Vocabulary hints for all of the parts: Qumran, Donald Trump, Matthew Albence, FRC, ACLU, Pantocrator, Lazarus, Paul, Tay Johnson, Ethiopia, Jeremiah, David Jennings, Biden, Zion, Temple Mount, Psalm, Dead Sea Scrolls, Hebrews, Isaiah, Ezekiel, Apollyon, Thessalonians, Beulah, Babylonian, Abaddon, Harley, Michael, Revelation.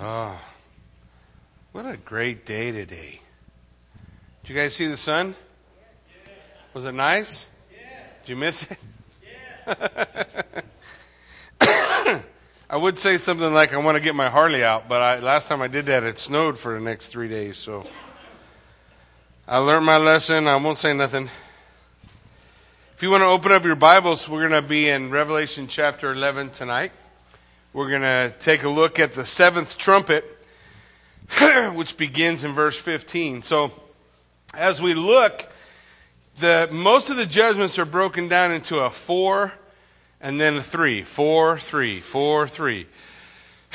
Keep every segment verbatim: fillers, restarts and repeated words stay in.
Oh, what a great day today. Did you guys see the sun? Yes. Was it nice? Yes. Did you miss it? Yes. I would say something like, I want to get my Harley out, but I, last time I did that, it snowed for the next three days. So I learned my lesson. I won't say nothing. If you want to open up your Bibles, we're going to be in Revelation chapter eleven tonight. We're going to take a look at the seventh trumpet, which begins in verse fifteen. So as we look, the most of the judgments are broken down into a four and then a three. Four, three, four, three.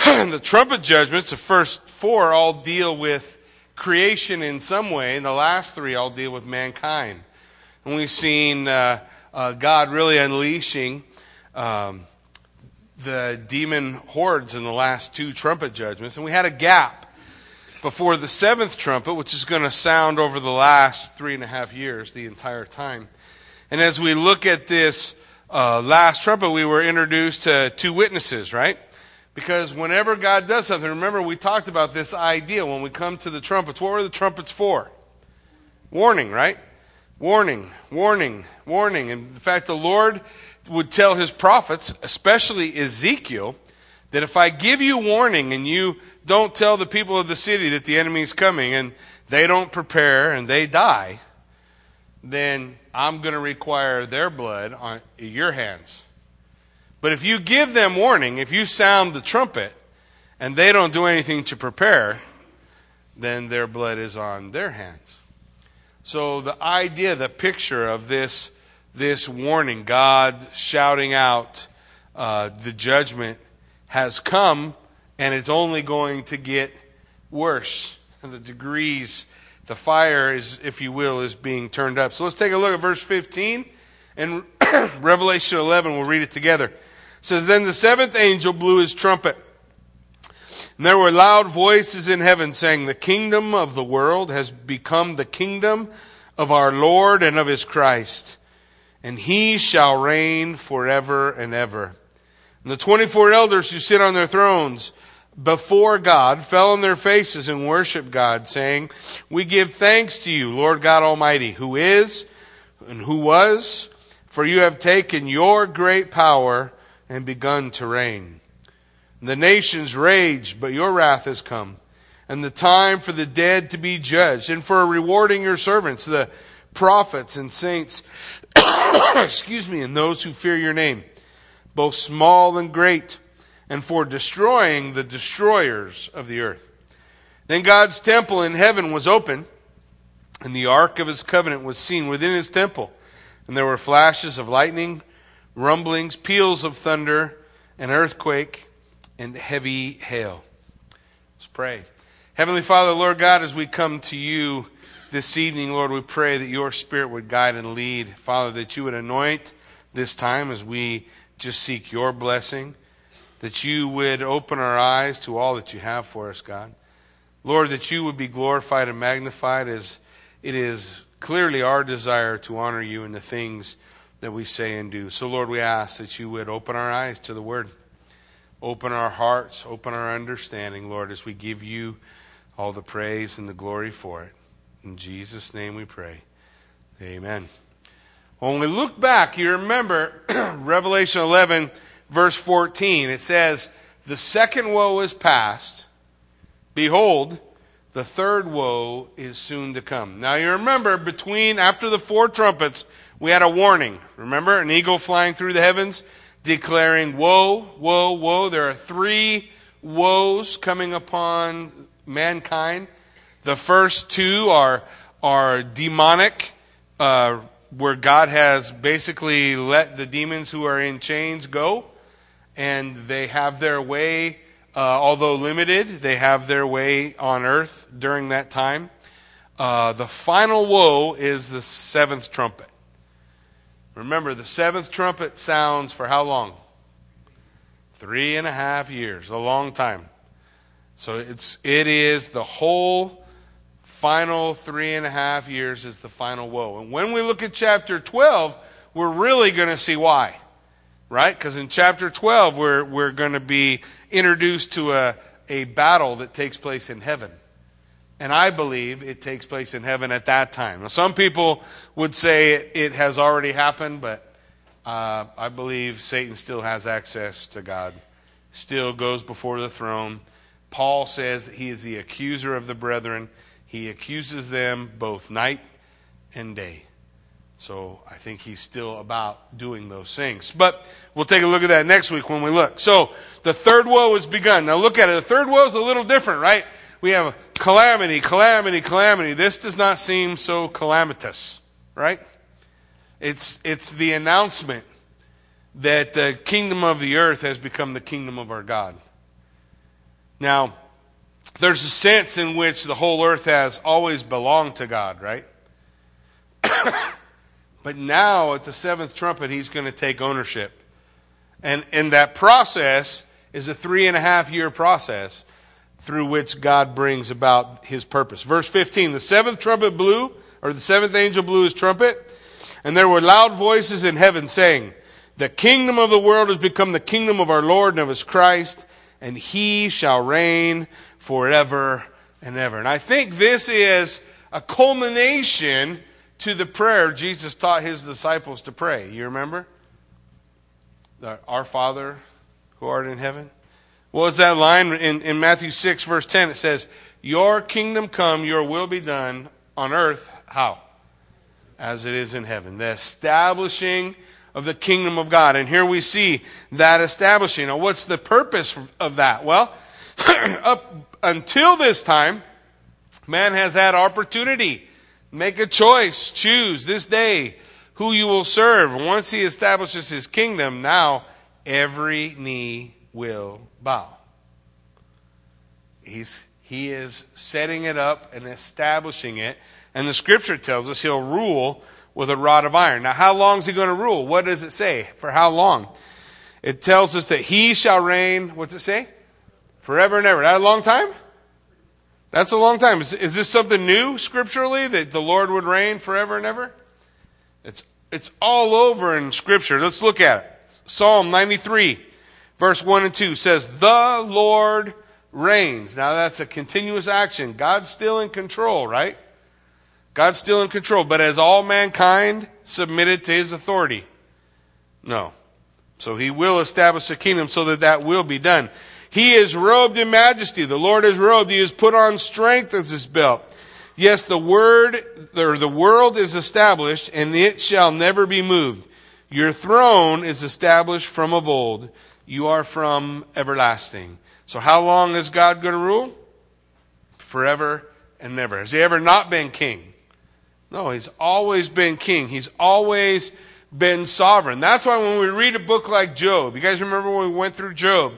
The trumpet judgments, the first four all deal with creation in some way, and the last three all deal with mankind. And we've seen uh, uh, God really unleashing um the demon hordes in the last two trumpet judgments. And we had a gap before the seventh trumpet, which is going to sound over the last three and a half years, the entire time. And as we look at this uh, last trumpet, we were introduced to two witnesses, right? Because whenever God does something, remember we talked about this idea when we come to the trumpets. What were the trumpets for? Warning, right? Warning, warning, warning. And in fact, the Lord would tell his prophets, especially Ezekiel, that if I give you warning and you don't tell the people of the city that the enemy is coming and they don't prepare and they die, then I'm going to require their blood on your hands. But if you give them warning, if you sound the trumpet and they don't do anything to prepare, then their blood is on their hands. So the idea, the picture of this This warning, God shouting out uh, the judgment has come, and it's only going to get worse. The degrees, the fire is, if you will, is being turned up. So let's take a look at verse fifteen, and Revelation eleven, we'll read it together. It says, Then the seventh angel blew his trumpet, and there were loud voices in heaven saying, The kingdom of the world has become the kingdom of our Lord and of his Christ. And he shall reign forever and ever. And the twenty-four elders who sit on their thrones before God fell on their faces and worshiped God, saying, We give thanks to you, Lord God Almighty, who is and who was, for you have taken your great power and begun to reign. And the nations raged, but your wrath has come, and the time for the dead to be judged, and for rewarding your servants, the prophets and saints, excuse me, and those who fear your name, both small and great, and for destroying the destroyers of the earth. Then God's temple in heaven was open, and the ark of his covenant was seen within his temple. And there were flashes of lightning, rumblings, peals of thunder, an earthquake, and heavy hail. Let's pray. Heavenly Father, Lord God, as we come to you this evening, Lord, we pray that your Spirit would guide and lead. Father, that you would anoint this time as we just seek your blessing, that you would open our eyes to all that you have for us, God. Lord, that you would be glorified and magnified, as it is clearly our desire to honor you in the things that we say and do. So, Lord, we ask that you would open our eyes to the Word, open our hearts, open our understanding, Lord, as we give you all the praise and the glory for it. In Jesus' name we pray. Amen. When we look back, you remember Revelation eleven, verse fourteen. It says, The second woe is past. Behold, the third woe is soon to come. Now you remember, between after the four trumpets, we had a warning. Remember, an eagle flying through the heavens, declaring, Woe, woe, woe. There are three woes coming upon mankind. The first two are are demonic, uh, where God has basically let the demons who are in chains go, and they have their way, uh, although limited, they have their way on earth during that time. Uh, the final woe is the seventh trumpet. Remember, the seventh trumpet sounds for how long? Three and a half years, a long time. So it's it is the whole final three and a half years is the final woe. And when we look at chapter twelve, we're really going to see why, right? Because in chapter twelve, we're we're going to be introduced to a, a battle that takes place in heaven. And I believe it takes place in heaven at that time. Now, some people would say it, it has already happened, but uh, I believe Satan still has access to God, still goes before the throne. Paul says that he is the accuser of the brethren. He accuses them both night and day. So I think he's still about doing those things. But we'll take a look at that next week when we look. So the third woe has begun. Now look at it. The third woe is a little different, right? We have calamity, calamity, calamity. This does not seem so calamitous, right? It's, it's the announcement that the kingdom of the earth has become the kingdom of our God. Now, there's a sense in which the whole earth has always belonged to God, right? But now, at the seventh trumpet, he's going to take ownership. And, and that process is a three and a half year process through which God brings about his purpose. Verse fifteen, the seventh trumpet blew, or the seventh angel blew his trumpet, and there were loud voices in heaven saying, "The kingdom of the world has become the kingdom of our Lord and of his Christ, and he shall reign forever and ever." And I think this is a culmination to the prayer Jesus taught his disciples to pray. You remember? Our Father who art in heaven. What was that line in, in Matthew six, verse ten? It says, "Your kingdom come, your will be done on earth." How? As it is in heaven. The establishing of the kingdom of God. And here we see that establishing. Now, what's the purpose of that? Well, up until this time, man has had opportunity. Make a choice. Choose this day who you will serve. Once he establishes his kingdom, now every knee will bow. He's, he is setting it up and establishing it. And the scripture tells us he'll rule with a rod of iron. Now, how long is he going to rule? What does it say? For how long? It tells us that he shall reign, what's it say? Forever and ever. Is that a long time? That's a long time. Is, is this something new scripturally, that the Lord would reign forever and ever? It's, it's all over in scripture. Let's look at it. Psalm ninety-three. Verse one and two says, "The Lord reigns." Now that's a continuous action. God's still in control, right? God's still in control. But has all mankind submitted to his authority? No. So he will establish a kingdom so that that will be done. "He is robed in majesty." The Lord is robed. He has put on strength as his belt. "Yes, the word, or the world is established, and it shall never be moved. Your throne is established from of old. You are from everlasting." So how long is God going to rule? Forever and ever. Has he ever not been king? No, he's always been king. He's always been sovereign. That's why when we read a book like Job, you guys remember when we went through Job,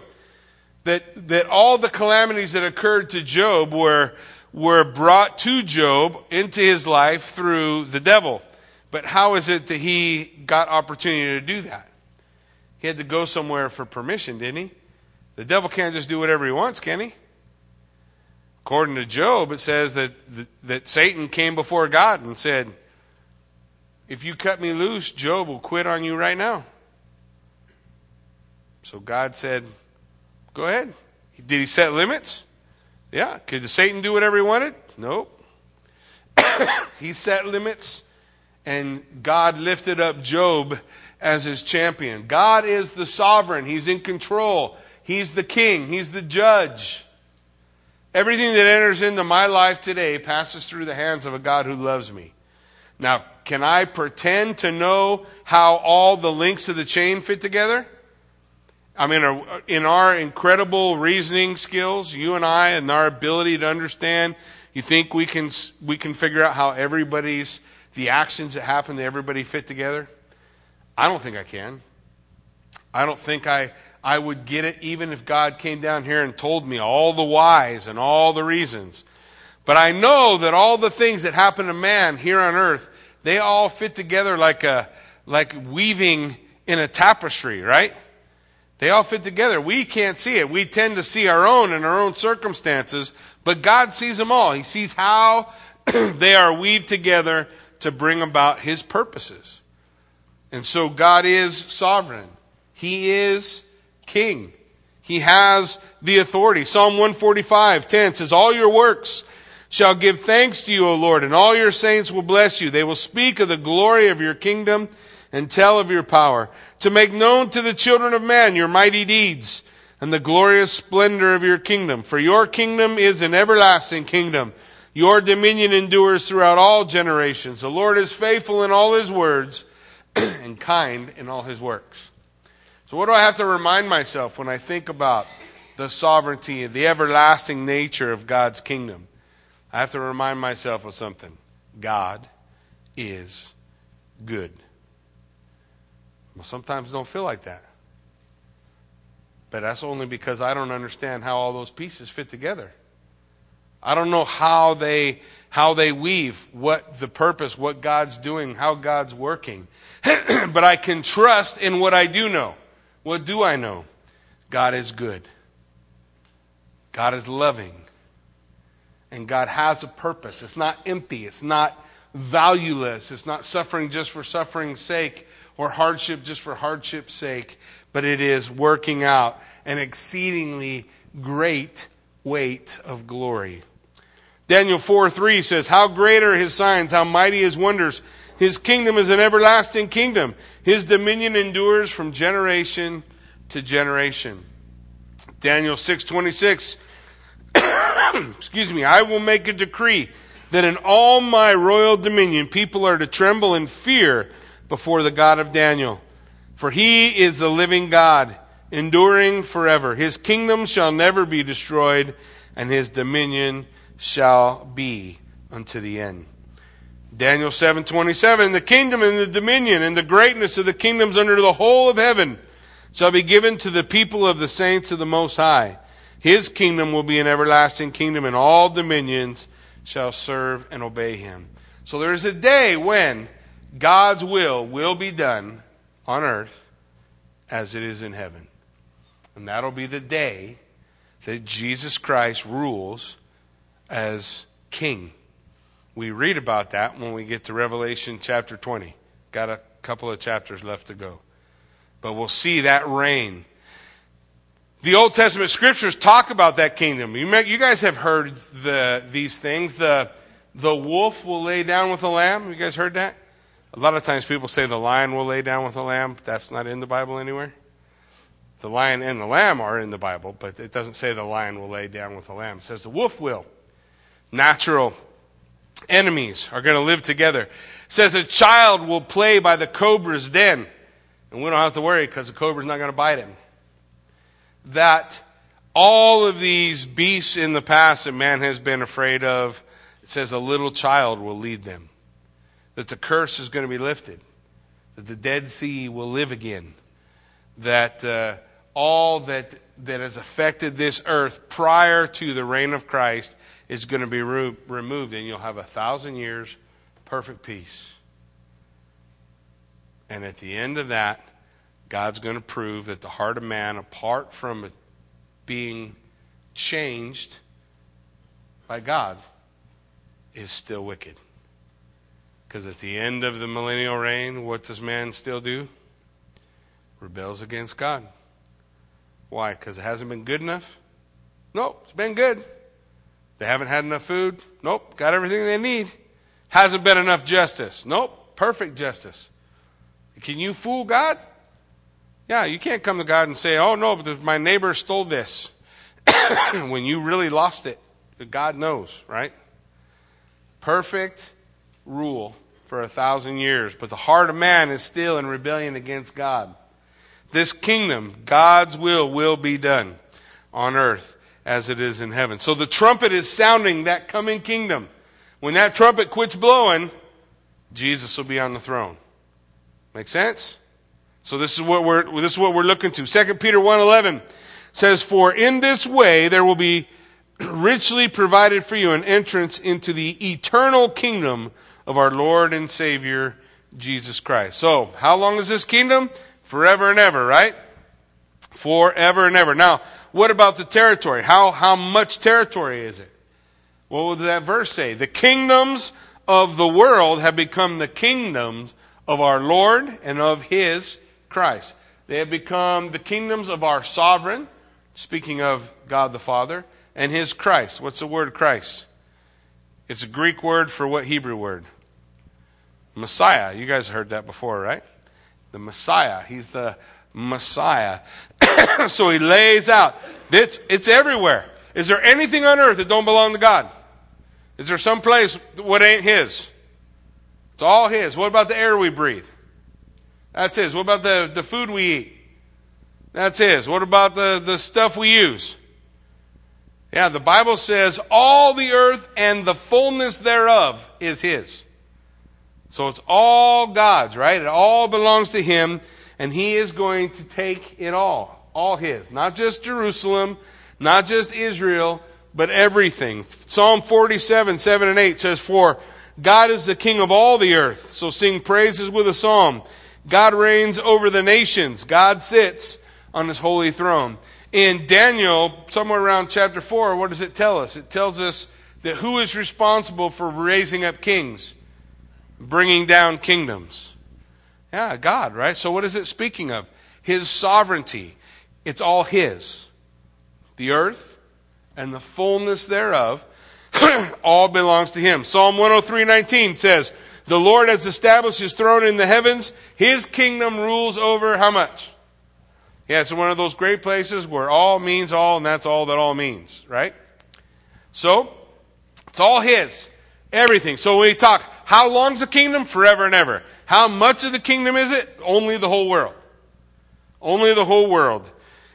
that, that all the calamities that occurred to Job were, were brought to Job into his life through the devil. But how is it that he got opportunity to do that? He had to go somewhere for permission, didn't he? The devil can't just do whatever he wants, can he? According to Job, it says that, that, that Satan came before God and said, "If you cut me loose, Job will quit on you right now." So God said, "Go ahead." Did he set limits? Yeah. Could Satan do whatever he wanted? Nope. He set limits, and God lifted up Job as his champion. God is the sovereign. He's in control. He's the king. He's the judge. Everything that enters into my life today passes through the hands of a God who loves me. Now, can I pretend to know how all the links of the chain fit together? I mean, in our incredible reasoning skills, you and I, and our ability to understand, you think we can we can figure out how everybody's, the actions that happen to everybody fit together? I don't think I can. I don't think I, I would get it even if God came down here and told me all the whys and all the reasons. But I know that all the things that happen to man here on earth, they all fit together like a like weaving in a tapestry, right? They all fit together. We can't see it. We tend to see our own and our own circumstances, but God sees them all. He sees how they are weaved together to bring about his purposes. And so God is sovereign. He is king. He has the authority. Psalm one forty-five, ten says, all your works shall give thanks to you, O Lord, and all your saints will bless you. They will speak of the glory of your kingdom and tell of your power, to make known to the children of man your mighty deeds and the glorious splendor of your kingdom. For your kingdom is an everlasting kingdom. Your dominion endures throughout all generations. The Lord is faithful in all his words and kind in all his works. So what do I have to remind myself when I think about the sovereignty and the everlasting nature of God's kingdom? I have to remind myself of something. God is good. Well, sometimes I don't feel like that. But that's only because I don't understand how all those pieces fit together. I don't know how they how they weave, what the purpose, what God's doing, how God's working. But I can trust in what I do know. What do I know? God is good. God is loving. And God has a purpose. It's not empty. It's not valueless. It's not suffering just for suffering's sake, or hardship just for hardship's sake, but it is working out an exceedingly great weight of glory. Daniel four three says, how great are his signs, how mighty his wonders. His kingdom is an everlasting kingdom. His dominion endures from generation to generation. Daniel six twenty-six, excuse me, I will make a decree that in all my royal dominion people are to tremble and fear before the God of Daniel. For he is the living God, enduring forever. His kingdom shall never be destroyed, and his dominion shall be unto the end. Daniel seven twenty-seven, the kingdom and the dominion and the greatness of the kingdoms under the whole of heaven shall be given to the people of the saints of the Most High. His kingdom will be an everlasting kingdom, and all dominions shall serve and obey him. So there is a day when God's will will be done on earth as it is in heaven. And that'll be the day that Jesus Christ rules as king. We read about that when we get to Revelation chapter twenty. Got a couple of chapters left to go. But we'll see that reign. The Old Testament scriptures talk about that kingdom. You, you guys have heard the, these things. The, the wolf will lay down with the lamb. You guys heard that? A lot of times people say the lion will lay down with the lamb, but that's not in the Bible anywhere. The lion and the lamb are in the Bible, but it doesn't say the lion will lay down with the lamb. It says the wolf will. Natural enemies are going to live together. It says a child will play by the cobra's den, and we don't have to worry because the cobra's not going to bite him. That all of these beasts in the past that man has been afraid of, it says a little child will lead them. That the curse is going to be lifted, that the Dead Sea will live again, that uh, all that that has affected this earth prior to the reign of Christ is going to be re- removed, and you'll have a thousand years perfect peace. And at the end of that, God's going to prove that the heart of man, apart from being changed by God, is still wicked. Because at the end of the millennial reign, what does man still do? Rebels against God. Why? Because it hasn't been good enough? Nope, it's been good. They haven't had enough food? Nope, got everything they need. Hasn't been enough justice? Nope, perfect justice. Can you fool God? Yeah, you can't come to God and say, oh no, but my neighbor stole this. When you really lost it, God knows, right? Perfect rule for a thousand years, but the heart of man is still in rebellion against God. This kingdom, God's will, will be done on earth as it is in heaven. So the trumpet is sounding that coming kingdom. When that trumpet quits blowing, Jesus will be on the throne. Make sense? So this is what we're this is what we're looking to. Second Peter one eleven says, for in this way there will be richly provided for you an entrance into the eternal kingdom of our Lord and Savior, Jesus Christ. So, how long is this kingdom? Forever and ever, right? Forever and ever. Now, what about the territory? How how much territory is it? What would that verse say? The kingdoms of the world have become the kingdoms of our Lord and of his Christ. They have become the kingdoms of our sovereign, Speaking of God the Father and his Christ. What's the word Christ? It's a Greek word for what Hebrew word? Messiah. You guys heard that before, right? The Messiah. He's the Messiah. So he lays out. It's, it's everywhere. Is there anything on earth that don't belong to God? Is there some place what ain't his? It's all his. What about the air we breathe? That's his. What about the, the food we eat? That's his. What about the, the stuff we use? Yeah, the Bible says all the earth and the fullness thereof is his. So it's all God's, right? It all belongs to him, and he is going to take it all. All his. Not just Jerusalem, not just Israel, but everything. Psalm forty-seven, seven and eight says, "For God is the king of all the earth, so sing praises with a psalm. God reigns over the nations. God sits on his holy throne." In Daniel, somewhere around chapter four, what does it tell us? It tells us that who is responsible for raising up kings, bringing down kingdoms? Yeah, God, right? So what is it speaking of? His sovereignty. It's all his. The earth and the fullness thereof all belongs to him. Psalm one oh three, nineteen says, "The Lord has established his throne in the heavens. His kingdom rules over" how much? Yeah, it's one of those great places where all means all, and that's all that all means, right? So, it's all his. Everything. So when we talk, how long's the kingdom? Forever and ever. How much of the kingdom is it? Only the whole world. Only the whole world.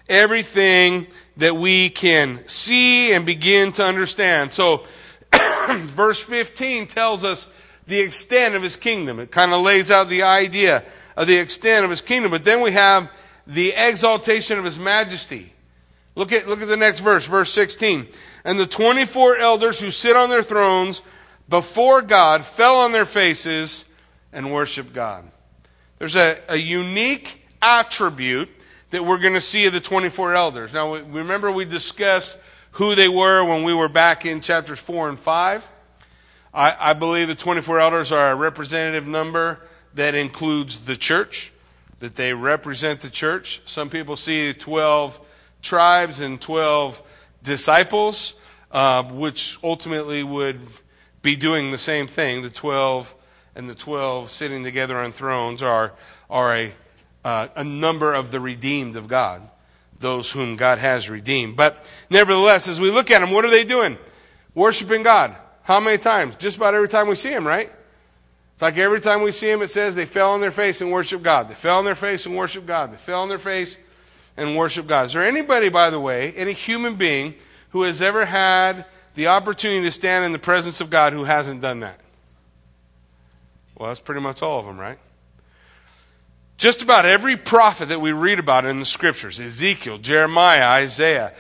Everything that we can see and begin to understand. So, verse fifteen tells us the extent of his kingdom. It kind of lays out the idea of the extent of his kingdom. But then we have the exaltation of his majesty. Look at, look at the next verse, verse sixteen. "And the twenty-four elders who sit on their thrones before God fell on their faces and worshiped God." There's a, a unique attribute that we're going to see of the twenty-four elders. Now, we, remember we discussed who they were when we were back in chapters four and five. I, I believe the twenty-four elders are a representative number that includes the church, that they represent the church. Some people see twelve tribes and twelve disciples, uh, which ultimately would be doing the same thing. The twelve and the twelve sitting together on thrones are, are a, uh, a number of the redeemed of God, those whom God has redeemed. But nevertheless, as we look at them, what are they doing? Worshiping God. How many times? Just about every time we see him, right? It's like every time we see him, it says they fell on their face and worship God. They fell on their face and worship God. They fell on their face and worship God. Is there anybody, by the way, any human being who has ever had the opportunity to stand in the presence of God who hasn't done that? Well, that's pretty much all of them, right? Just about every prophet that we read about in the scriptures, Ezekiel, Jeremiah, Isaiah,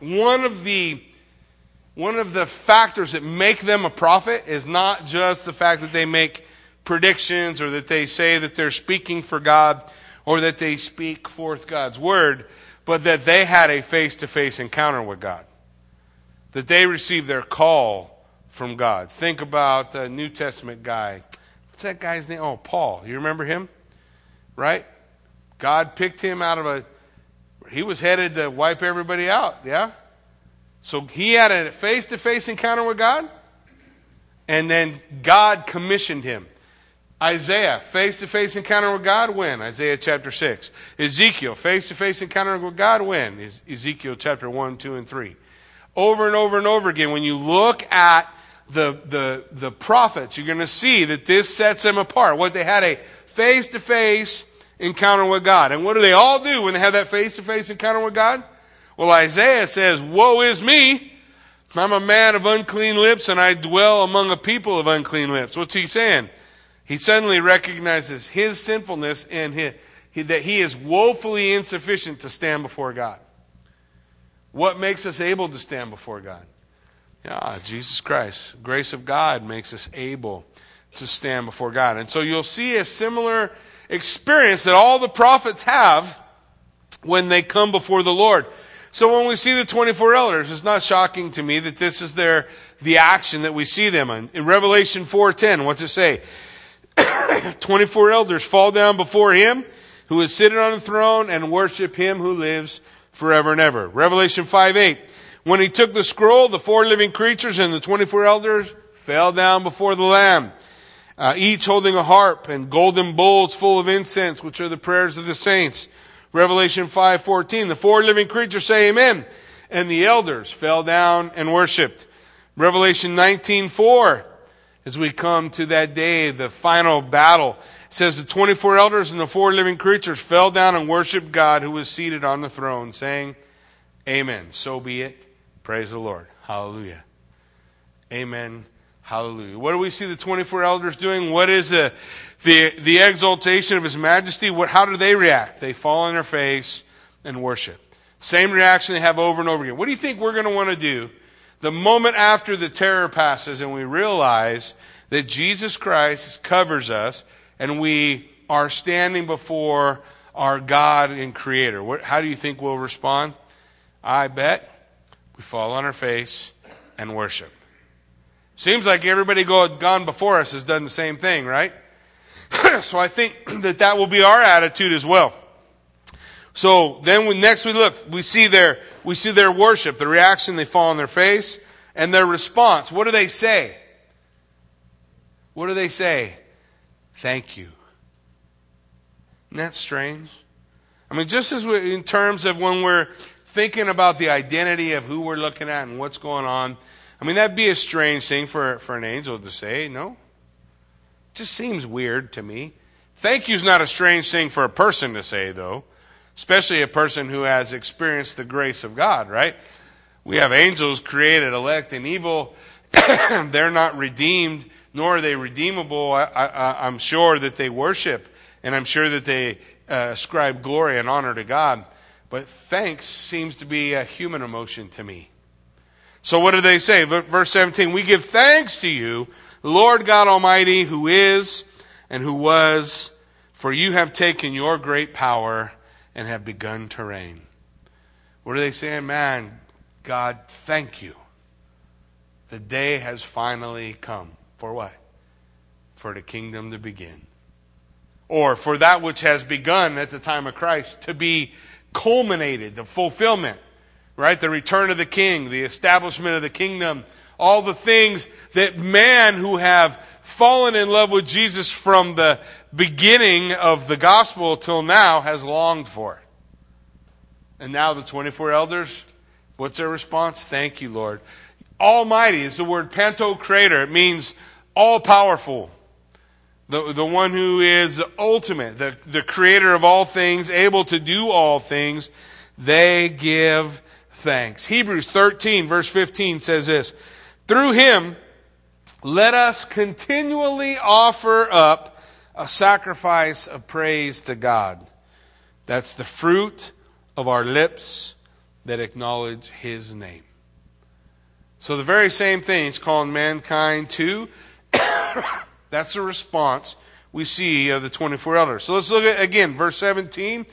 one of the One of the factors that make them a prophet is not just the fact that they make predictions or that they say that they're speaking for God or that they speak forth God's word, but that they had a face-to-face encounter with God, that they received their call from God. Think about the New Testament guy. What's that guy's name? Oh, Paul. You remember him? Right? God picked him out of a... He was headed to wipe everybody out, yeah? So he had a face-to-face encounter with God, and then God commissioned him. Isaiah, face-to-face encounter with God, when? Isaiah chapter six. Ezekiel, face-to-face encounter with God, when? Ezekiel chapter one, two, and three. Over and over and over again, when you look at the, the, the prophets, you're going to see that this sets them apart. What, they had a face-to-face encounter with God. And what do they all do when they have that face-to-face encounter with God? Well, Isaiah says, "Woe is me. I'm a man of unclean lips, and I dwell among a people of unclean lips." What's he saying? He suddenly recognizes his sinfulness and his, he, that he is woefully insufficient to stand before God. What makes us able to stand before God? Ah, Jesus Christ. Grace of God makes us able to stand before God. And so you'll see a similar experience that all the prophets have when they come before the Lord. So when we see the twenty-four elders, it's not shocking to me that this is their the action that we see them in. In Revelation four ten, what's it say? twenty-four elders fall down before him who is sitting on the throne and worship him who lives forever and ever. Revelation five eight. When he took the scroll, the four living creatures and the twenty-four elders fell down before the Lamb, uh, each holding a harp and golden bowls full of incense, which are the prayers of the saints. Revelation five fourteen. The four living creatures say amen, and the elders fell down and worshipped. Revelation nineteen four. As we come to that day, the final battle, it says the twenty-four elders and the four living creatures fell down and worshiped God who was seated on the throne, saying, amen, so be it. Praise the Lord. Hallelujah. Amen. Hallelujah. What do we see the twenty-four elders doing? What is the, the, the exaltation of His majesty? What, how do they react? They fall on their face and worship. Same reaction they have over and over again. What do you think we're going to want to do the moment after the terror passes and we realize that Jesus Christ covers us and we are standing before our God and Creator? What, how do you think we'll respond? I bet we fall on our face and worship. Seems like everybody go, gone before us has done the same thing, right? So I think that that will be our attitude as well. So then we, next we look, we see their we see their worship, the reaction, they fall on their face, and their response. What do they say? What do they say? Thank you. Isn't that strange? I mean, just as we, in terms of when we're thinking about the identity of who we're looking at and what's going on, I mean, that'd be a strange thing for, for an angel to say, no? It just seems weird to me. Thank you's not a strange thing for a person to say, though. Especially a person who has experienced the grace of God, right? We have angels created, elect, and evil. They're not redeemed, nor are they redeemable. I, I, I'm sure that they worship, and I'm sure that they uh, ascribe glory and honor to God. But thanks seems to be a human emotion to me. So what do they say? Verse seventeen, we give thanks to you, Lord God Almighty, who is and who was, for you have taken your great power and have begun to reign. What are they saying? Man, God, thank you. The day has finally come. For what? For the kingdom to begin. Or for that which has begun at the time of Christ to be culminated, the fulfillment, right? The return of the king, the establishment of the kingdom, all the things that man who have fallen in love with Jesus from the beginning of the gospel till now has longed for. And now the twenty-four elders, what's their response? Thank you, Lord. Almighty is the word pantocrator. It means all-powerful. The, the one who is ultimate, the, the creator of all things, able to do all things. They give thanks. Hebrews thirteen, verse fifteen says this, through him, let us continually offer up a sacrifice of praise to God. That's the fruit of our lips that acknowledge his name. So the very same thing is calling mankind to. That's the response we see of the twenty-four elders. So let's look at, again, verse seventeen.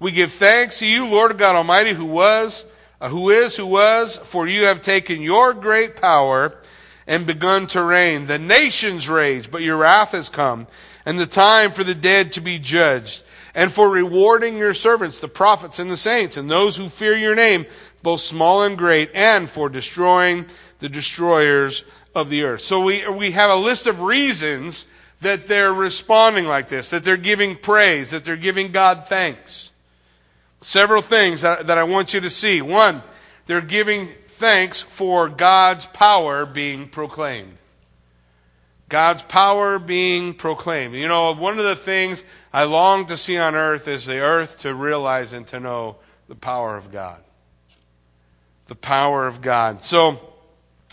We give thanks to you, Lord God Almighty, who was, uh, who is, who was, for you have taken your great power and begun to reign. The nations rage, but your wrath has come, and the time for the dead to be judged, and for rewarding your servants, the prophets and the saints, and those who fear your name, both small and great, and for destroying the destroyers of the earth. So we, we have a list of reasons that they're responding like this, that they're giving praise, that they're giving God thanks. Several things that, that I want you to see. One, they're giving thanks for God's power being proclaimed. God's power being proclaimed. You know, one of the things I long to see on earth is the earth to realize and to know the power of God. The power of God. So,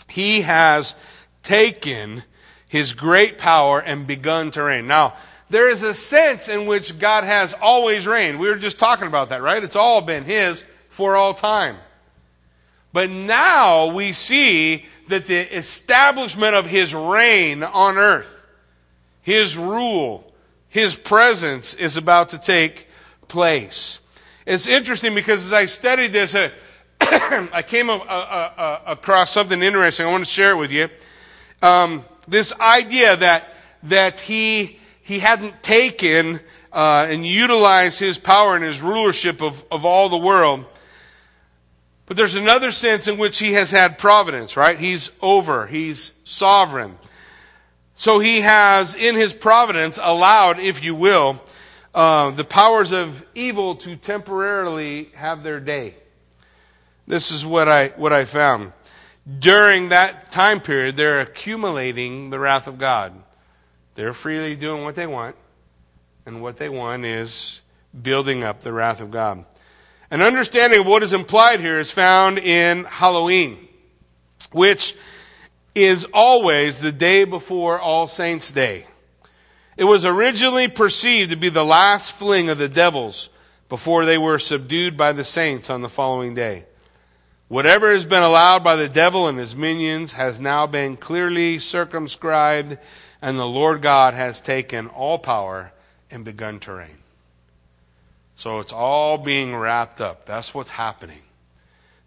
he has taken his great power and begun to reign. Now, there is a sense in which God has always reigned. We were just talking about that, right? It's all been his for all time. But now we see that the establishment of his reign on earth, his rule, his presence is about to take place. It's interesting because as I studied this, uh, I came a, a, a, across something interesting. I want to share it with you. Um, this idea that that he he hadn't taken uh, and utilized his power and his rulership of, of all the world. But there's another sense in which he has had providence, right? He's over. He's sovereign. So he has, in his providence, allowed, if you will, uh, the powers of evil to temporarily have their day. This is what I what I found. During that time period, they're accumulating the wrath of God. They're freely doing what they want. And what they want is building up the wrath of God. An understanding of what is implied here is found in Halloween, which is always the day before All Saints' Day. It was originally perceived to be the last fling of the devils before they were subdued by the saints on the following day. Whatever has been allowed by the devil and his minions has now been clearly circumscribed, and the Lord God has taken all power and begun to reign. So it's all being wrapped up. That's what's happening.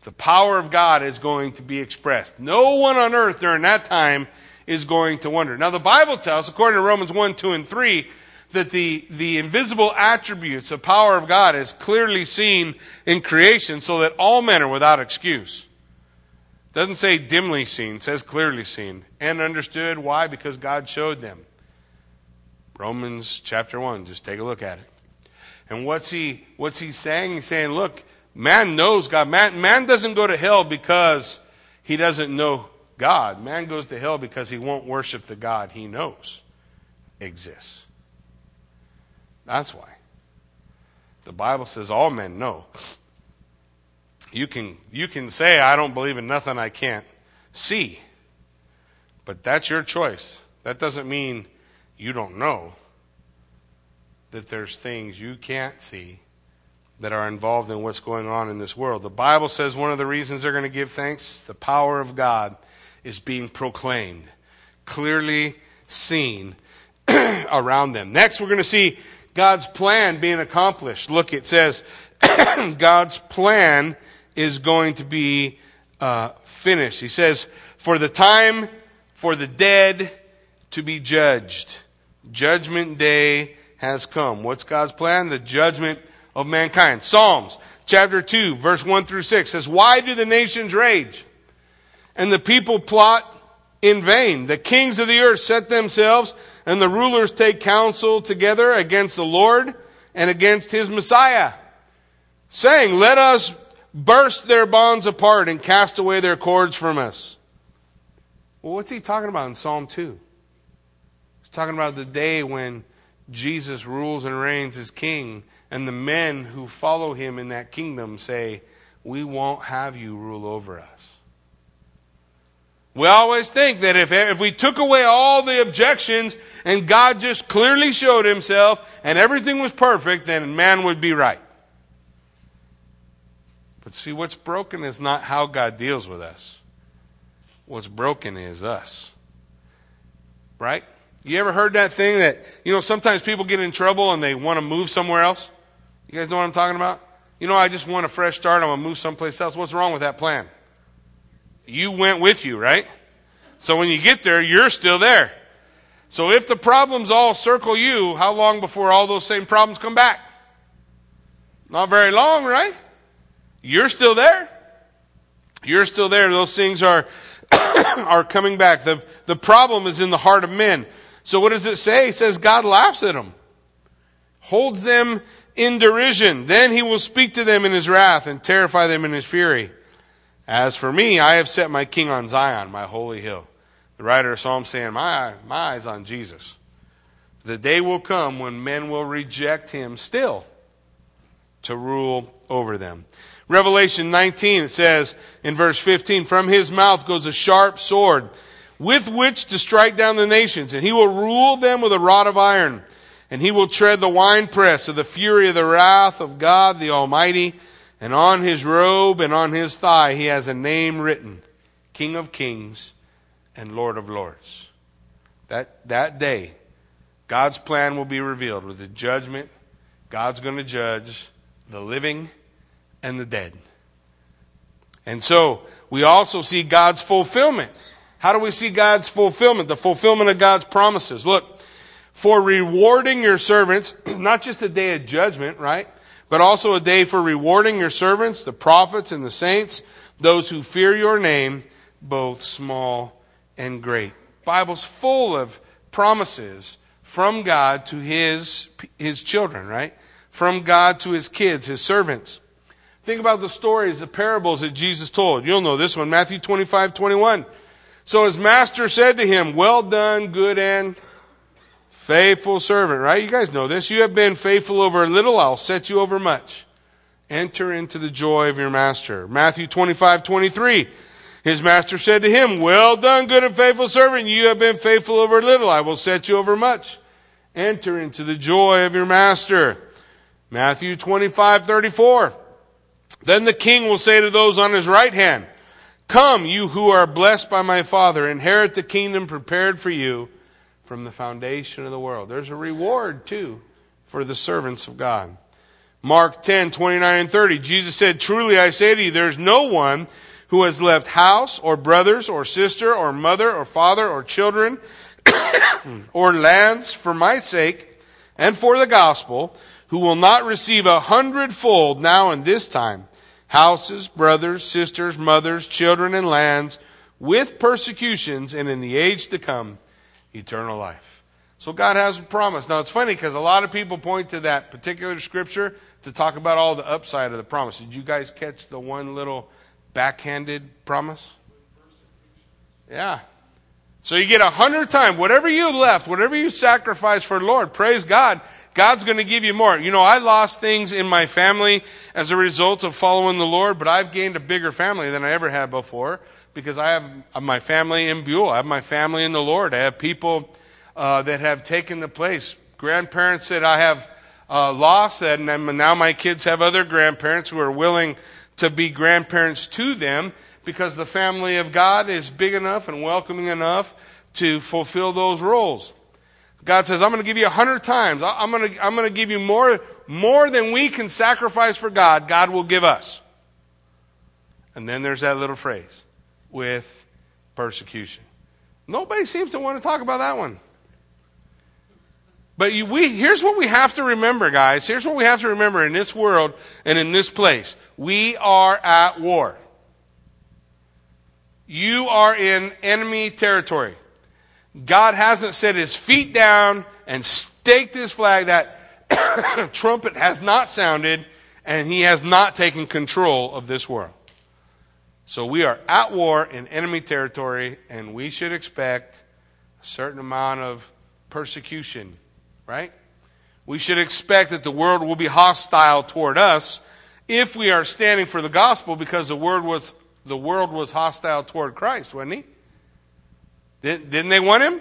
The power of God is going to be expressed. No one on earth during that time is going to wonder. Now the Bible tells, according to Romans one, two, and three, that the, the invisible attributes of power of God is clearly seen in creation so that all men are without excuse. It doesn't say dimly seen. It says clearly seen and understood. Why? Because God showed them. Romans chapter one. Just take a look at it. And what's he what's he saying? He's saying, look, man knows God. Man, man doesn't go to hell because he doesn't know God. Man goes to hell because he won't worship the God he knows exists. That's why. The Bible says all men know. You can, you can say, I don't believe in nothing I can't see. But that's your choice. That doesn't mean you don't know that there's things you can't see that are involved in what's going on in this world. The Bible says one of the reasons they're going to give thanks, the power of God is being proclaimed, clearly seen around them. Next, we're going to see God's plan being accomplished. Look, it says God's plan is going to be uh, finished. He says, for the time for the dead to be judged. Judgment day has come. What's God's plan? The judgment of mankind. Psalms chapter two, verse one through six says, why do the nations rage and the people plot in vain? The kings of the earth set themselves and the rulers take counsel together against the Lord and against his Messiah, saying, let us burst their bonds apart and cast away their cords from us. Well, what's he talking about in Psalm two? He's talking about the day when Jesus rules and reigns as king, and the men who follow him in that kingdom say, we won't have you rule over us. We always think that if, if we took away all the objections and God just clearly showed himself and everything was perfect, then man would be right. But see, what's broken is not how God deals with us. What's broken is us. Right? You ever heard that thing that, you know, sometimes people get in trouble and they want to move somewhere else? You guys know what I'm talking about? You know, I just want a fresh start. I'm going to move someplace else. What's wrong with that plan? You went with you, right? So when you get there, you're still there. So if the problems all circle you, how long before all those same problems come back? Not very long, right? You're still there. You're still there. Those things are are coming back. The, the problem is in the heart of men. So what does it say? It says God laughs at them, holds them in derision. Then he will speak to them in his wrath and terrify them in his fury. As for me, I have set my king on Zion, my holy hill. The writer of Psalm saying, my, my eyes on Jesus. The day will come when men will reject him still to rule over them. Revelation nineteen, it says in verse fifteen, from his mouth goes a sharp sword with which to strike down the nations, and he will rule them with a rod of iron, and he will tread the winepress of the fury of the wrath of God the Almighty, and on his robe and on his thigh he has a name written, King of Kings and Lord of Lords. That, that day, God's plan will be revealed with the judgment. God's going to judge the living and the dead. And so we also see God's fulfillment. How do we see God's fulfillment? The fulfillment of God's promises. Look, for rewarding your servants, not just a day of judgment, right? but also a day for rewarding your servants, the prophets and the saints, those who fear your name, both small and great." The Bible's full of promises from God to his, his children, right? From God to his kids, his servants. Think about the stories, the parables that Jesus told. You'll know this one, Matthew twenty-five, twenty-one. "So his master said to him, 'Well done, good and faithful servant,'" right? You guys know this. "You have been faithful over a little, I'll set you over much. Enter into the joy of your master." Matthew twenty-five, twenty-three. "His master said to him, 'Well done, good and faithful servant. You have been faithful over a little, I will set you over much. Enter into the joy of your master.'" Matthew twenty-five, thirty-four. "Then the king will say to those on his right hand, 'Come, you who are blessed by my Father, inherit the kingdom prepared for you from the foundation of the world.'" There's a reward, too, for the servants of God. Mark ten, twenty-nine and thirty. Jesus said, "Truly I say to you, there is no one who has left house or brothers or sister or mother or father or children or lands for my sake and for the gospel, who will not receive a hundredfold now in this time, houses, brothers, sisters, mothers, children, and lands, with persecutions, and in the age to come, eternal life." So God has a promise. Now it's funny because a lot of people point to that particular scripture to talk about all the upside of the promise. Did you guys catch the one little backhanded promise? Yeah. So you get a hundred times, whatever you left, whatever you sacrificed for the Lord, praise God, God's going to give you more. You know, I lost things in my family as a result of following the Lord, but I've gained a bigger family than I ever had before because I have my family in Beulah. I have my family in the Lord. I have people uh, that have taken the place. Grandparents that I have uh, lost, and now my kids have other grandparents who are willing to be grandparents to them because the family of God is big enough and welcoming enough to fulfill those roles. God says, "I'm going to give you a hundred times. I'm going to, I'm going to give you more, more than we can sacrifice for God. God will give us." And then there's that little phrase, "with persecution." Nobody seems to want to talk about that one. But you, we, here's what we have to remember, guys. Here's what we have to remember in this world and in this place. We are at war. You are in enemy territory. God hasn't set his feet down and staked his flag. That trumpet has not sounded, and he has not taken control of this world. So we are at war in enemy territory, and we should expect a certain amount of persecution, right? We should expect that the world will be hostile toward us if we are standing for the gospel, because the word was, the world was hostile toward Christ, wasn't he? Didn't they want him?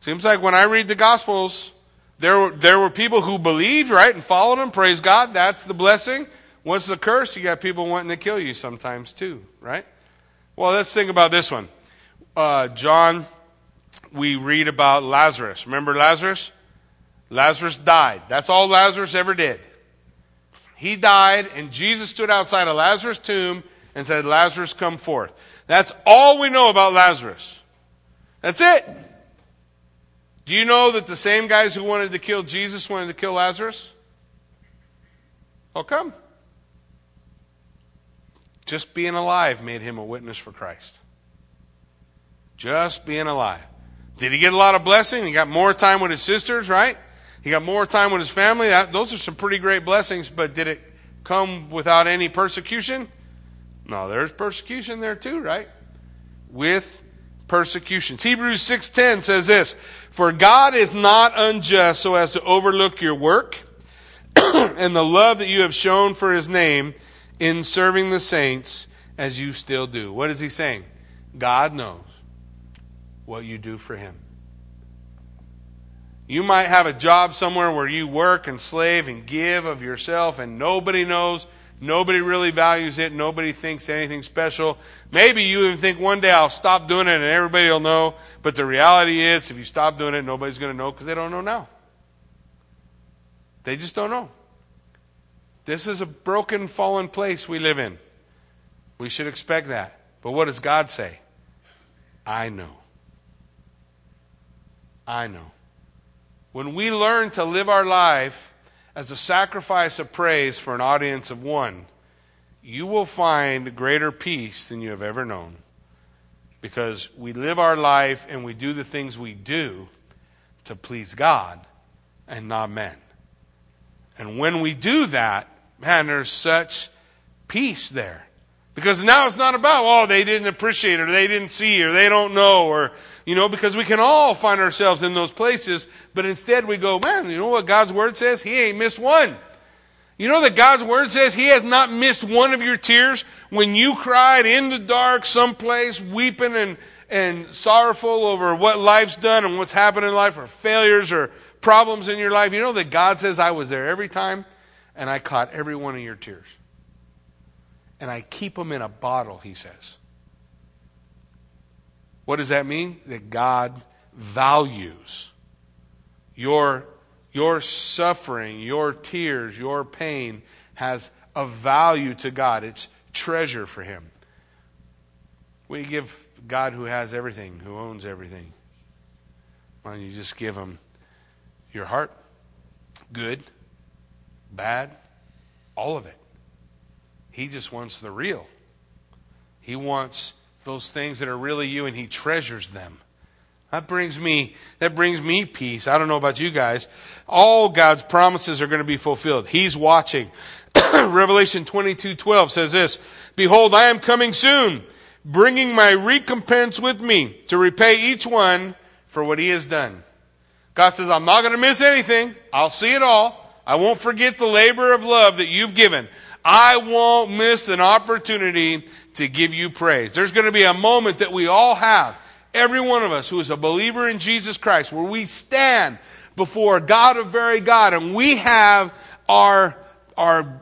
Seems like when I read the Gospels, there were, there were people who believed, right, and followed him. Praise God, that's the blessing. What's the curse? You got people wanting to kill you sometimes too, right? Well, let's think about this one. Uh, John, we read about Lazarus. Remember Lazarus? Lazarus died. That's all Lazarus ever did. He died, and Jesus stood outside of Lazarus' tomb and said, "Lazarus, come forth." That's all we know about Lazarus. That's it. Do you know that the same guys who wanted to kill Jesus wanted to kill Lazarus? How come? Just being alive made him a witness for Christ. Just being alive. Did he get a lot of blessing? He got more time with his sisters, right? He got more time with his family. That, those are some pretty great blessings, but did it come without any persecution? No, there's persecution there too, right? With persecutions. Hebrews six ten says this, "For God is not unjust so as to overlook your work and the love that you have shown for his name in serving the saints as you still do." What is he saying? God knows what you do for him. You might have a job somewhere where you work and slave and give of yourself and nobody knows. Nobody really values it. Nobody thinks anything special. Maybe you even think one day I'll stop doing it and everybody will know. But the reality is if you stop doing it, nobody's going to know because they don't know now. They just don't know. This is a broken, fallen place we live in. We should expect that. But what does God say? I know. I know. When we learn to live our life as a sacrifice of praise for an audience of one, you will find greater peace than you have ever known. Because we live our life and we do the things we do to please God and not men. And when we do that, man, there's such peace there. Because now it's not about, oh, they didn't appreciate it, or they didn't see, or they don't know, or, you know, because we can all find ourselves in those places. But instead we go, man, you know what God's Word says? He ain't missed one. You know that God's Word says He has not missed one of your tears when you cried in the dark someplace, weeping and, and sorrowful over what life's done and what's happened in life or failures or problems in your life. You know that God says, I was there every time and I caught every one of your tears. And I keep them in a bottle, He says. What does that mean? That God values your Your suffering, your tears, your pain has a value to God. It's treasure for Him. We give God who has everything, who owns everything. Why don't you just give Him your heart? Good, bad, all of it. He just wants the real. He wants those things that are really you, and He treasures them. That brings me, that brings me peace. I don't know about you guys. All God's promises are going to be fulfilled. He's watching. Revelation twenty-two twelve says this, Behold, I am coming soon, bringing my recompense with me to repay each one for what he has done. God says, I'm not going to miss anything. I'll see it all. I won't forget the labor of love that you've given. I won't miss an opportunity to give you praise. There's going to be a moment that we all have. Every one of us who is a believer in Jesus Christ, where we stand before God, a very God, and we have our, our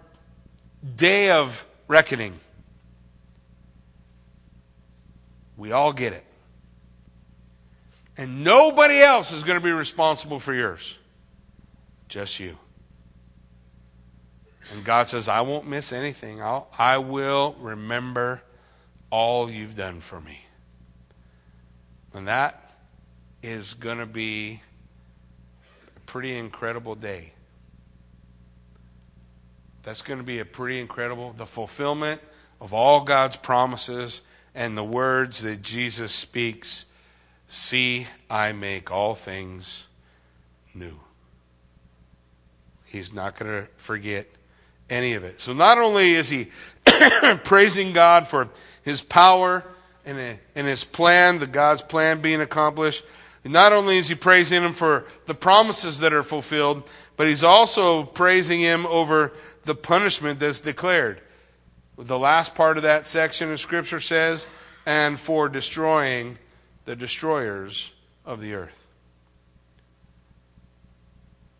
day of reckoning. We all get it. And nobody else is going to be responsible for yours. Just you. And God says, I won't miss anything. I'll, I will remember all you've done for me. And that is going to be a pretty incredible day. That's going to be a pretty incredible, the fulfillment of all God's promises and the words that Jesus speaks. See, I make all things new. He's not going to forget any of it. So not only is he praising God for His power and His plan, the God's plan being accomplished. Not only is he praising Him for the promises that are fulfilled, but he's also praising Him over the punishment that's declared. The last part of that section of Scripture says, and for destroying the destroyers of the earth.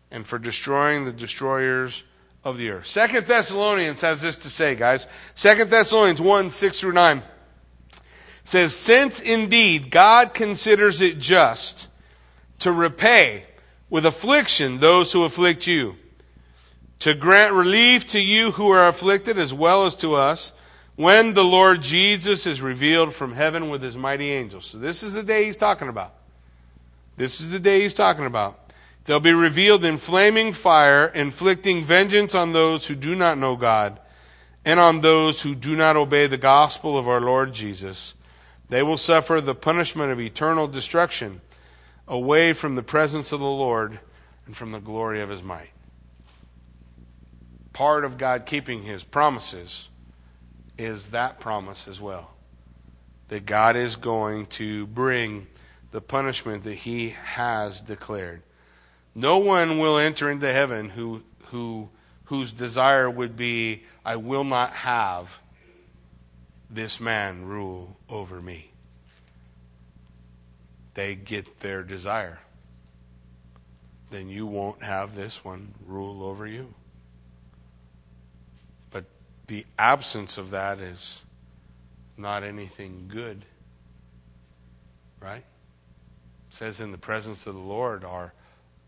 And for destroying the destroyers of the earth. Second Thessalonians has this to say, guys. Second Thessalonians one, six through nine. Says, since indeed God considers it just to repay with affliction those who afflict you, to grant relief to you who are afflicted as well as to us, when the Lord Jesus is revealed from heaven with His mighty angels. So this is the day He's talking about. This is the day He's talking about. They'll be revealed in flaming fire, inflicting vengeance on those who do not know God and on those who do not obey the gospel of our Lord Jesus. They will suffer the punishment of eternal destruction away from the presence of the Lord and from the glory of His might. Part of God keeping His promises is that promise as well. That God is going to bring the punishment that He has declared. No one will enter into heaven who who whose desire would be, I will not have this man rule over me. They get their desire. Then you won't have this one rule over you. But the absence of that is not anything good. Right? It says in the presence of the Lord are,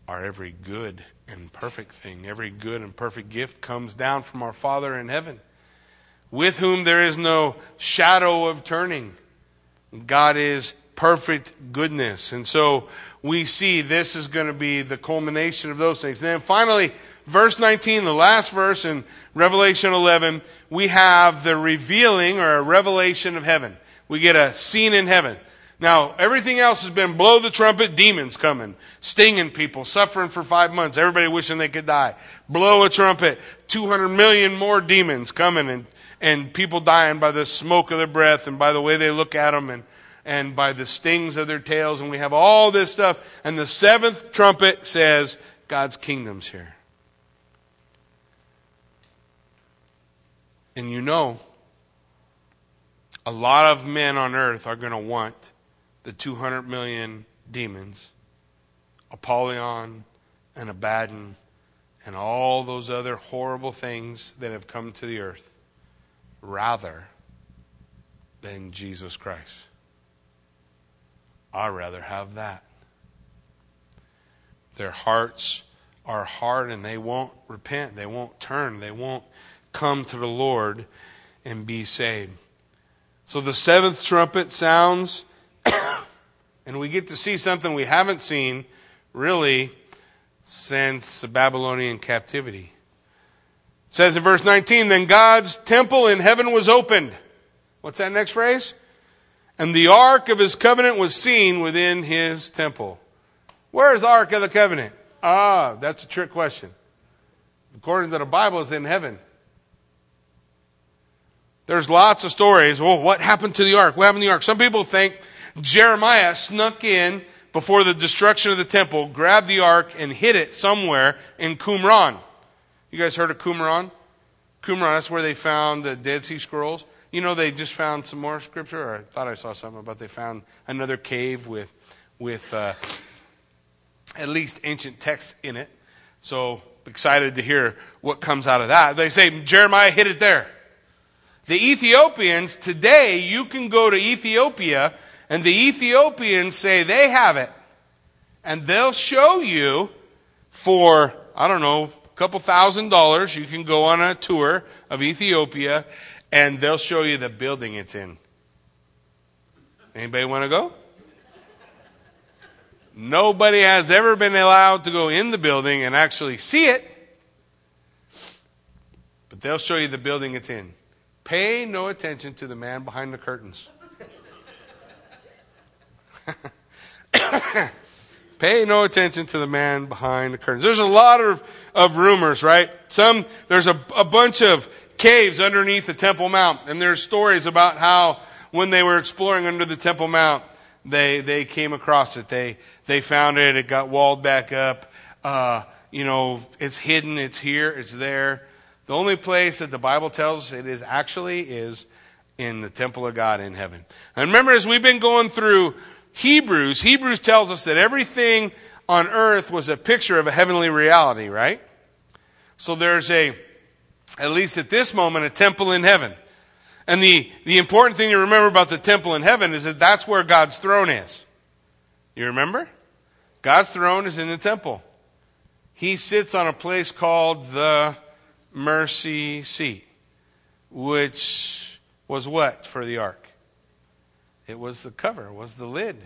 are every good and perfect thing. Every good and perfect gift comes down from our Father in heaven, with whom there is no shadow of turning. God is perfect goodness. And so we see this is going to be the culmination of those things. And then finally, verse nineteen, the last verse in Revelation eleven, we have the revealing or a revelation of heaven. We get a scene in heaven. Now, everything else has been blow the trumpet, demons coming, stinging people, suffering for five months, everybody wishing they could die. Blow a trumpet, two hundred million more demons coming and, and people dying by the smoke of their breath and by the way they look at them and, and by the stings of their tails. And we have all this stuff. And the seventh trumpet says, God's kingdom's here. And you know, a lot of men on earth are going to want the two hundred million demons, Apollyon and Abaddon, and all those other horrible things that have come to the earth, rather than Jesus Christ. I'd rather have that. Their hearts are hard and they won't repent. They won't turn. They won't come to the Lord and be saved. So the seventh trumpet sounds. And we get to see something we haven't seen, really, since the Babylonian captivity. It says in verse nineteen, then God's temple in heaven was opened. What's that next phrase? And the ark of his covenant was seen within his temple. Where is the ark of the covenant? Ah, that's a trick question. According to the Bible, it's in heaven. There's lots of stories. Well, what happened to the ark? What happened to the ark? Some people think Jeremiah snuck in before the destruction of the temple, grabbed the ark, and hid it somewhere in Qumran. You guys heard of Qumran? Qumran, that's where they found the Dead Sea Scrolls. You know, they just found some more scripture, or I thought I saw something about they found another cave with with uh, at least ancient texts in it. So excited to hear what comes out of that. They say Jeremiah hid it there. The Ethiopians, today you can go to Ethiopia and the Ethiopians say they have it. And they'll show you for, I don't know, a couple thousand dollars. You can go on a tour of Ethiopia and they'll show you the building it's in. Anybody want to go? Nobody has ever been allowed to go in the building and actually see it. But they'll show you the building it's in. Pay no attention to the man behind the curtains. Pay no attention to the man behind the curtains. There's a lot of, of rumors, right? Some there's a, a bunch of caves underneath the Temple Mount, and there's stories about how when they were exploring under the Temple Mount, they they came across it. They they found it. It got walled back up. Uh, you know, it's hidden. It's here. It's there. The only place that the Bible tells it is actually is in the temple of God in heaven. And remember, as we've been going through Hebrews, Hebrews tells us that everything on earth was a picture of a heavenly reality, right? So there's a, at least at this moment, a temple in heaven. And the, the important thing to remember about the temple in heaven is that that's where God's throne is. You remember? God's throne is in the temple. He sits on a place called the mercy seat, which was what for the ark? It was the cover, it was the lid.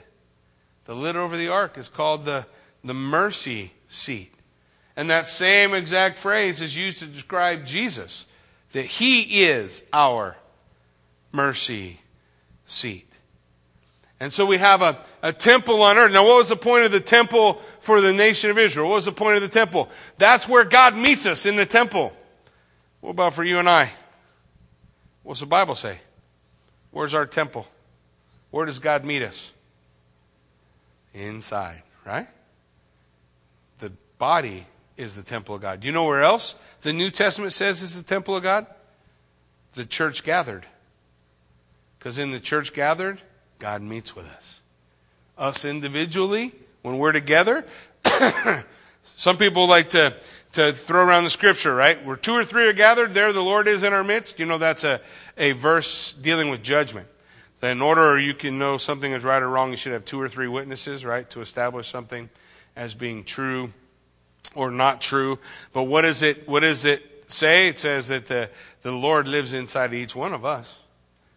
The lid over the ark is called the, the mercy seat. And that same exact phrase is used to describe Jesus, that he is our mercy seat. And so we have a, a temple on earth. Now, what was the point of the temple for the nation of Israel? What was the point of the temple? That's where God meets us, in the temple. What about for you and I? What's the Bible say? Where's our temple? Where does God meet us? Inside, right? The body is the temple of God. Do you know where else the New Testament says is the temple of God? The church gathered. Because in the church gathered, God meets with us. Us individually, when we're together. Some people like to, to throw around the scripture, right? Where two or three are gathered, there the Lord is in our midst. You know, that's a, a verse dealing with judgment. So in order you can know something is right or wrong, you should have two or three witnesses, right? To establish something as being true or not true. But what is it, what does it say? It says that the, the Lord lives inside each one of us.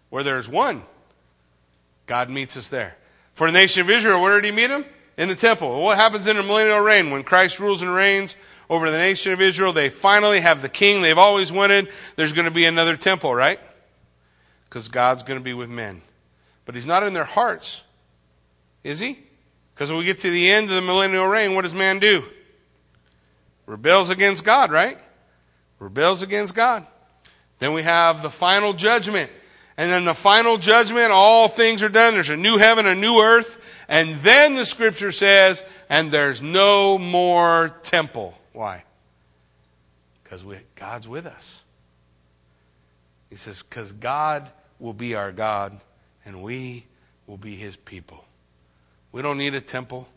Where there's one, God meets us there. For the nation of Israel, where did he meet them? in the temple. What happens in the millennial reign when Christ rules and reigns over the nation of Israel? They finally have the king they've always wanted. There's going to be another temple, right? Because God's going to be with men. But he's not in their hearts, is he? Because when we get to the end of the millennial reign, what does man do? Rebels against God, right? Rebels against God. Then we have the final judgment. And then the final judgment, all things are done. There's a new heaven, a new earth. And then the scripture says, and there's no more temple. Why? Because we, God's with us. He says, because God will be our God and we will be his people. We don't need a temple.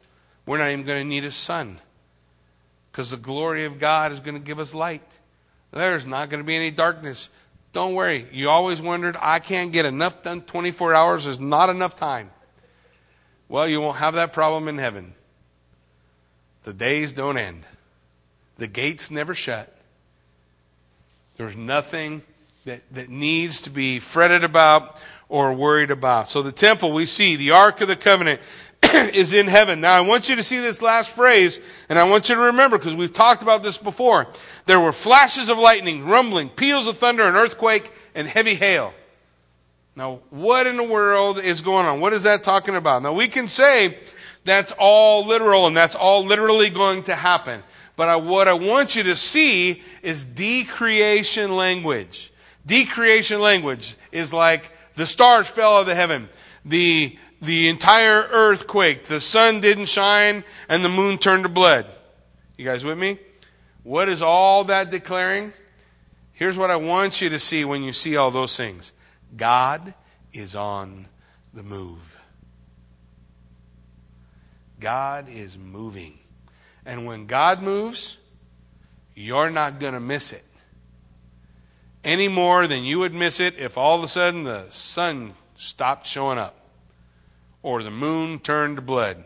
We're not even going to need a sun. Because the glory of God is going to give us light. There's not going to be any darkness. Don't worry. You always wondered, I can't get enough done. twenty-four hours is not enough time. Well, you won't have that problem in heaven. The days don't end. The gates never shut. There's nothing that, that needs to be fretted about or worried about. So the temple we see, the Ark of the Covenant, is in heaven. Now I want you to see this last phrase, and I want you to remember, because we've talked about this before. There were flashes of lightning, rumbling, peals of thunder, an earthquake, and heavy hail. Now what in the world is going on? What is that talking about? Now we can say that's all literal, and that's all literally going to happen. But I, what I want you to see is decreation language. Decreation language is like the stars fell out of the heaven. The The entire earth quaked. The sun didn't shine and the moon turned to blood. You guys with me? What is all that declaring? Here's what I want you to see when you see all those things. God is on the move. God is moving. And when God moves, you're not going to miss it. Any more than you would miss it if all of a sudden the sun stopped showing up. Or the moon turned to blood.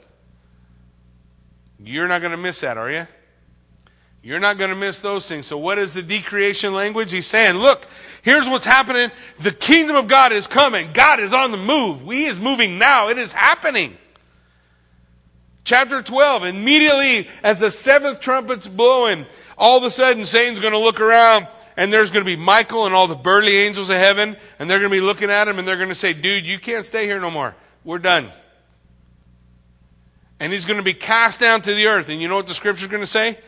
You're not going to miss that, are you? You're not going to miss those things. So what is the decreation language? He's saying, look, here's what's happening. The kingdom of God is coming. God is on the move. He is moving now. It is happening. Chapter twelve, immediately as the seventh trumpet's blowing, all of a sudden Satan's going to look around. And there's going to be Michael and all the burly angels of heaven. And they're going to be looking at him and they're going to say, dude, you can't stay here no more. We're done. And he's going to be cast down to the earth. And you know what the scripture's going to say?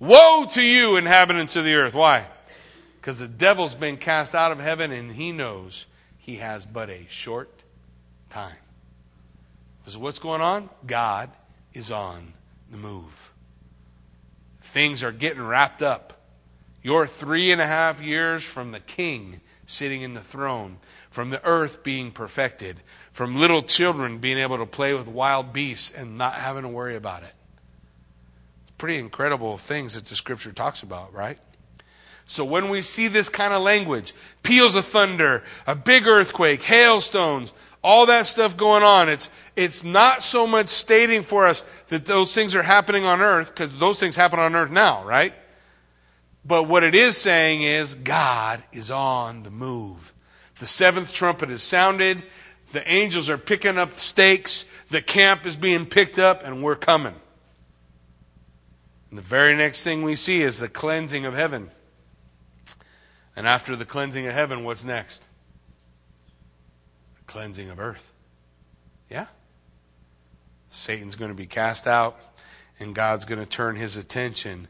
Woe to you, inhabitants of the earth. Why? Because the devil's been cast out of heaven and he knows he has but a short time. So what's going on? God is on the move. Things are getting wrapped up. You're three and a half years from the king sitting in the throne, from the earth being perfected, from little children being able to play with wild beasts and not having to worry about it. It's pretty incredible things that the scripture talks about, right? So when we see this kind of language, peals of thunder, a big earthquake, hailstones, all that stuff going on, it's, it's not so much stating for us that those things are happening on earth, because those things happen on earth now, right? But what it is saying is God is on the move. The seventh trumpet is sounded. The angels are picking up stakes. The camp is being picked up and we're coming. And the very next thing we see is the cleansing of heaven. And after the cleansing of heaven, what's next? The cleansing of earth. Yeah. Satan's going to be cast out and God's going to turn his attention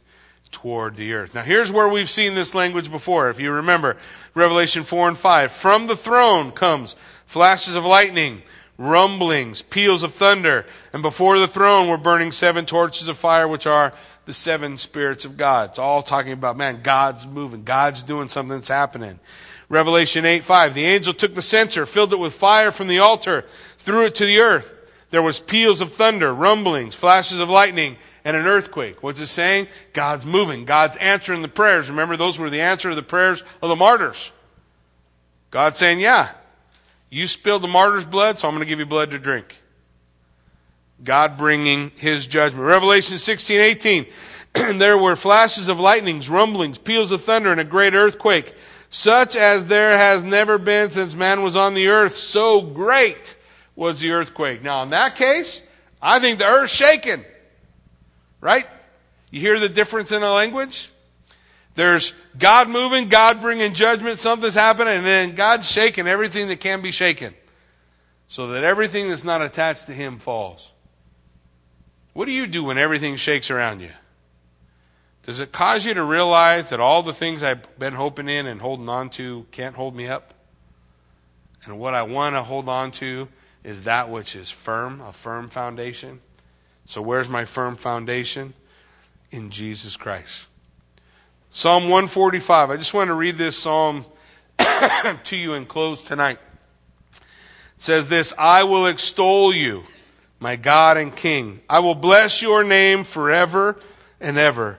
toward the earth. Now here's where we've seen this language before. If you remember, Revelation four and five. From the throne comes flashes of lightning, rumblings, peals of thunder. And before the throne were burning seven torches of fire, which are the seven spirits of God. It's all talking about, man, God's moving. God's doing something that's happening. Revelation eight five. The angel took the censer, filled it with fire from the altar, threw it to the earth. There was peals of thunder, rumblings, flashes of lightning, and an earthquake. What's it saying? God's moving. God's answering the prayers. Remember, those were the answer to the prayers of the martyrs. God's saying, yeah, you spilled the martyrs' blood, so I'm going to give you blood to drink. God bringing his judgment. Revelation sixteen eighteen. There were flashes of lightnings, rumblings, peals of thunder, and a great earthquake, such as there has never been since man was on the earth. So great was the earthquake. Now, in that case, I think the earth's shaking. Right? You hear the difference in the language? There's God moving, God bringing judgment, something's happening, and then God's shaking everything that can be shaken so that everything that's not attached to him falls. What do you do when everything shakes around you? Does it cause you to realize that all the things I've been hoping in and holding on to can't hold me up? And what I want to hold on to is that which is firm, a firm foundation. So where's my firm foundation? In Jesus Christ. Psalm one forty-five. I just want to read this psalm to you and close tonight. It says this, I will extol you, my God and King. I will bless your name forever and ever.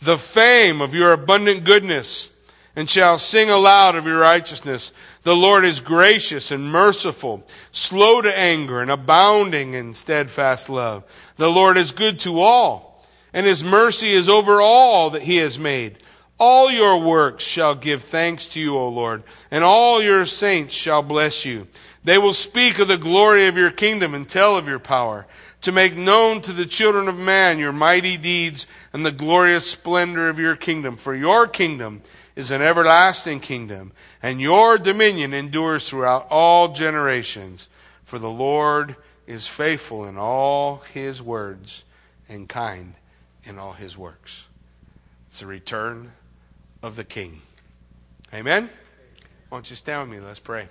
the fame of your abundant goodness and shall sing aloud of your righteousness. The Lord is gracious and merciful, slow to anger and abounding in steadfast love. The Lord is good to all, and his mercy is over all that he has made. All your works shall give thanks to you, O Lord, and all your saints shall bless you. They will speak of the glory of your kingdom and tell of your power, to make known to the children of man your mighty deeds and the glorious splendor of your kingdom. For your kingdom is an everlasting kingdom, and your dominion endures throughout all generations. For the Lord is faithful in all his words and kind in all his works. It's the return of the King. Amen? Won't you stand with me? Let's pray.